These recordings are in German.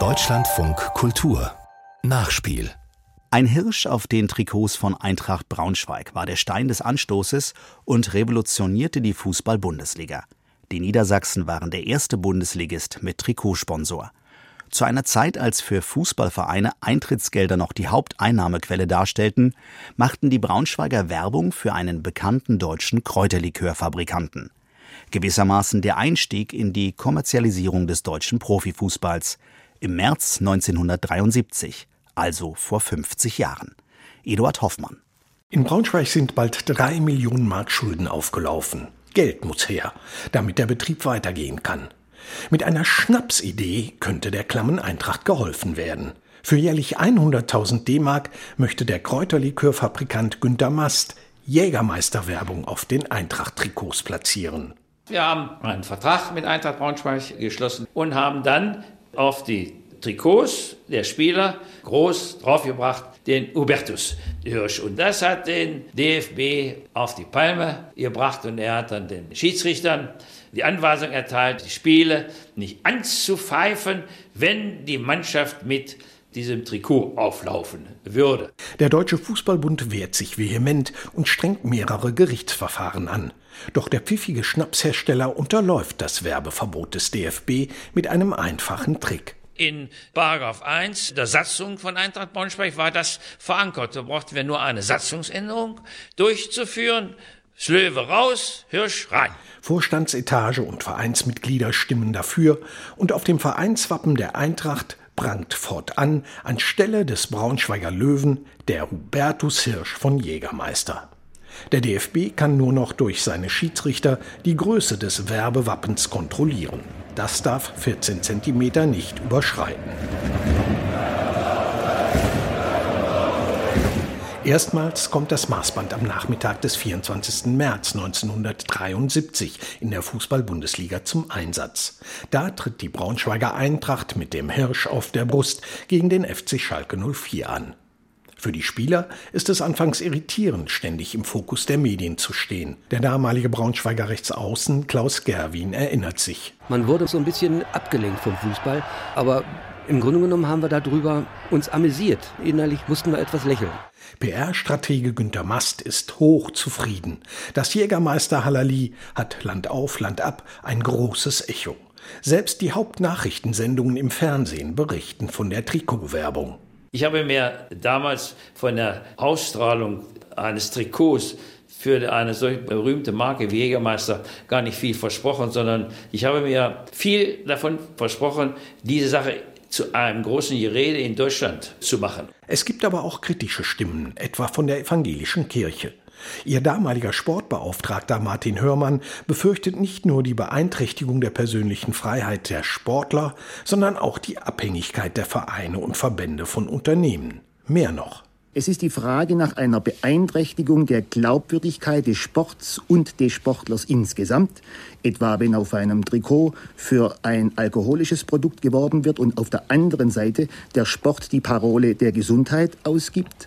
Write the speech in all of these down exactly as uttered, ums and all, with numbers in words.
Deutschlandfunk Kultur Nachspiel. Ein Hirsch auf den Trikots von Eintracht Braunschweig war der Stein des Anstoßes und revolutionierte die Fußball-Bundesliga. Die Niedersachsen waren der erste Bundesligist mit Trikotsponsor. Zu einer Zeit, als für Fußballvereine Eintrittsgelder noch die Haupteinnahmequelle darstellten, machten die Braunschweiger Werbung für einen bekannten deutschen Kräuterlikörfabrikanten. Gewissermaßen der Einstieg in die Kommerzialisierung des deutschen Profifußballs. Im März neunzehnhundertdreiundsiebzig, also vor fünfzig Jahren. Eduard Hoffmann. In Braunschweig sind bald drei Millionen Mark Schulden aufgelaufen. Geld muss her, damit der Betrieb weitergehen kann. Mit einer Schnapsidee könnte der klammen Eintracht geholfen werden. Für jährlich hunderttausend D-Mark möchte der Kräuterlikörfabrikant Günter Mast Jägermeister-Werbung auf den Eintracht-Trikots platzieren. Wir haben einen Vertrag mit Eintracht Braunschweig geschlossen und haben dann auf die Trikots der Spieler groß draufgebracht den Hubertus Hirsch. Und das hat den D F B auf die Palme gebracht und er hat dann den Schiedsrichtern die Anweisung erteilt, die Spiele nicht anzupfeifen, wenn die Mannschaft mit diesem Trikot auflaufen würde. Der Deutsche Fußballbund wehrt sich vehement und strengt mehrere Gerichtsverfahren an. Doch der pfiffige Schnapshersteller unterläuft das Werbeverbot des D F B mit einem einfachen Trick. In Paragraph eins der Satzung von Eintracht Braunschweig war das verankert. Da brauchten wir nur eine Satzungsänderung durchzuführen. Slöwe raus, Hirsch rein. Vorstandsetage und Vereinsmitglieder stimmen dafür und auf dem Vereinswappen der Eintracht prangt fortan anstelle des Braunschweiger Löwen der Hubertus Hirsch von Jägermeister. Der D F B kann nur noch durch seine Schiedsrichter die Größe des Werbewappens kontrollieren. Das darf vierzehn Zentimeter nicht überschreiten. Erstmals kommt das Maßband am Nachmittag des vierundzwanzigsten März neunzehnhundertdreiundsiebzig in der Fußball-Bundesliga zum Einsatz. Da tritt die Braunschweiger Eintracht mit dem Hirsch auf der Brust gegen den F C Schalke null vier an. Für die Spieler ist es anfangs irritierend, ständig im Fokus der Medien zu stehen. Der damalige Braunschweiger Rechtsaußen Klaus Gerwin erinnert sich. Man wurde so ein bisschen abgelenkt vom Fußball, aber im Grunde genommen haben wir darüber uns amüsiert. Innerlich mussten wir etwas lächeln. P R-Stratege Günter Mast ist hochzufrieden. Das Jägermeister-Halali hat Land auf, Land ab ein großes Echo. Selbst die Hauptnachrichtensendungen im Fernsehen berichten von der Trikotwerbung. Ich habe mir damals von der Ausstrahlung eines Trikots für eine solch berühmte Marke wie Jägermeister gar nicht viel versprochen, sondern ich habe mir viel davon versprochen, diese Sache zu einem großen Gerede in Deutschland zu machen. Es gibt aber auch kritische Stimmen, etwa von der evangelischen Kirche. Ihr damaliger Sportbeauftragter Martin Hörmann befürchtet nicht nur die Beeinträchtigung der persönlichen Freiheit der Sportler, sondern auch die Abhängigkeit der Vereine und Verbände von Unternehmen. Mehr noch. Es ist die Frage nach einer Beeinträchtigung der Glaubwürdigkeit des Sports und des Sportlers insgesamt, etwa wenn auf einem Trikot für ein alkoholisches Produkt geworben wird und auf der anderen Seite der Sport die Parole der Gesundheit ausgibt.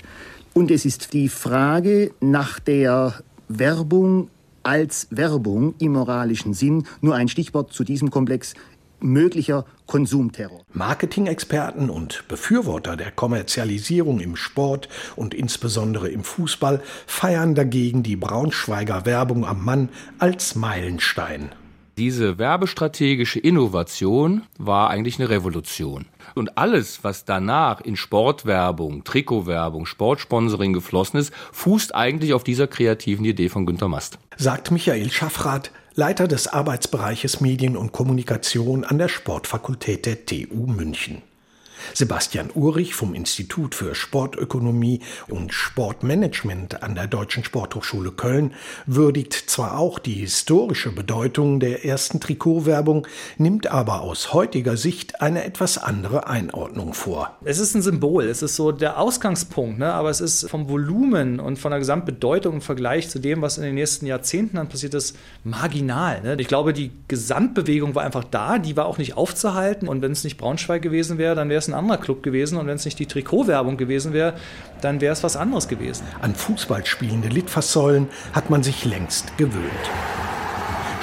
Und es ist die Frage nach der Werbung als Werbung im moralischen Sinn, nur ein Stichwort zu diesem Komplex, möglicher Konsumterror. Marketing-Experten und Befürworter der Kommerzialisierung im Sport und insbesondere im Fußball feiern dagegen die Braunschweiger Werbung am Mann als Meilenstein. Diese werbestrategische Innovation war eigentlich eine Revolution. Und alles, was danach in Sportwerbung, Trikotwerbung, Sportsponsoring geflossen ist, fußt eigentlich auf dieser kreativen Idee von Günter Mast. Sagt Michael Schaffrath, Leiter des Arbeitsbereiches Medien und Kommunikation an der Sportfakultät der T U München. Sebastian Uhrich vom Institut für Sportökonomie und Sportmanagement an der Deutschen Sporthochschule Köln würdigt zwar auch die historische Bedeutung der ersten Trikotwerbung, nimmt aber aus heutiger Sicht eine etwas andere Einordnung vor. Es ist ein Symbol, es ist so der Ausgangspunkt, ne? Aber es ist vom Volumen und von der Gesamtbedeutung im Vergleich zu dem, was in den nächsten Jahrzehnten dann passiert ist, marginal. Ne? Ich glaube, die Gesamtbewegung war einfach da, die war auch nicht aufzuhalten und wenn es nicht Braunschweig gewesen wäre, dann wäre es ein anderer Club gewesen und wenn es nicht die Trikotwerbung gewesen wäre, dann wäre es was anderes gewesen. An Fußballspielende Litfaßsäulen hat man sich längst gewöhnt.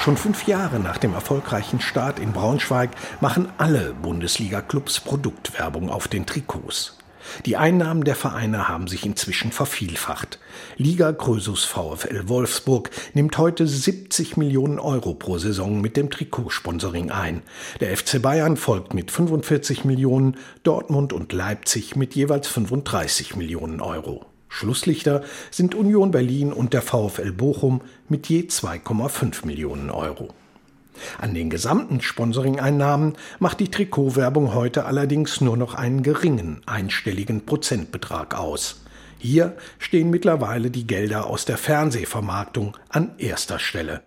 Schon fünf Jahre nach dem erfolgreichen Start in Braunschweig machen alle Bundesliga-Clubs Produktwerbung auf den Trikots. Die Einnahmen der Vereine haben sich inzwischen vervielfacht. Ligagrösus VfL Wolfsburg nimmt heute siebzig Millionen Euro pro Saison mit dem Trikotsponsoring ein. Der F C Bayern folgt mit fünfundvierzig Millionen, Dortmund und Leipzig mit jeweils fünfunddreißig Millionen Euro. Schlusslichter sind Union Berlin und der VfL Bochum mit je zwei Komma fünf Millionen Euro. An den gesamten Sponsoring-Einnahmen macht die Trikotwerbung heute allerdings nur noch einen geringen einstelligen Prozentbetrag aus. Hier stehen mittlerweile die Gelder aus der Fernsehvermarktung an erster Stelle.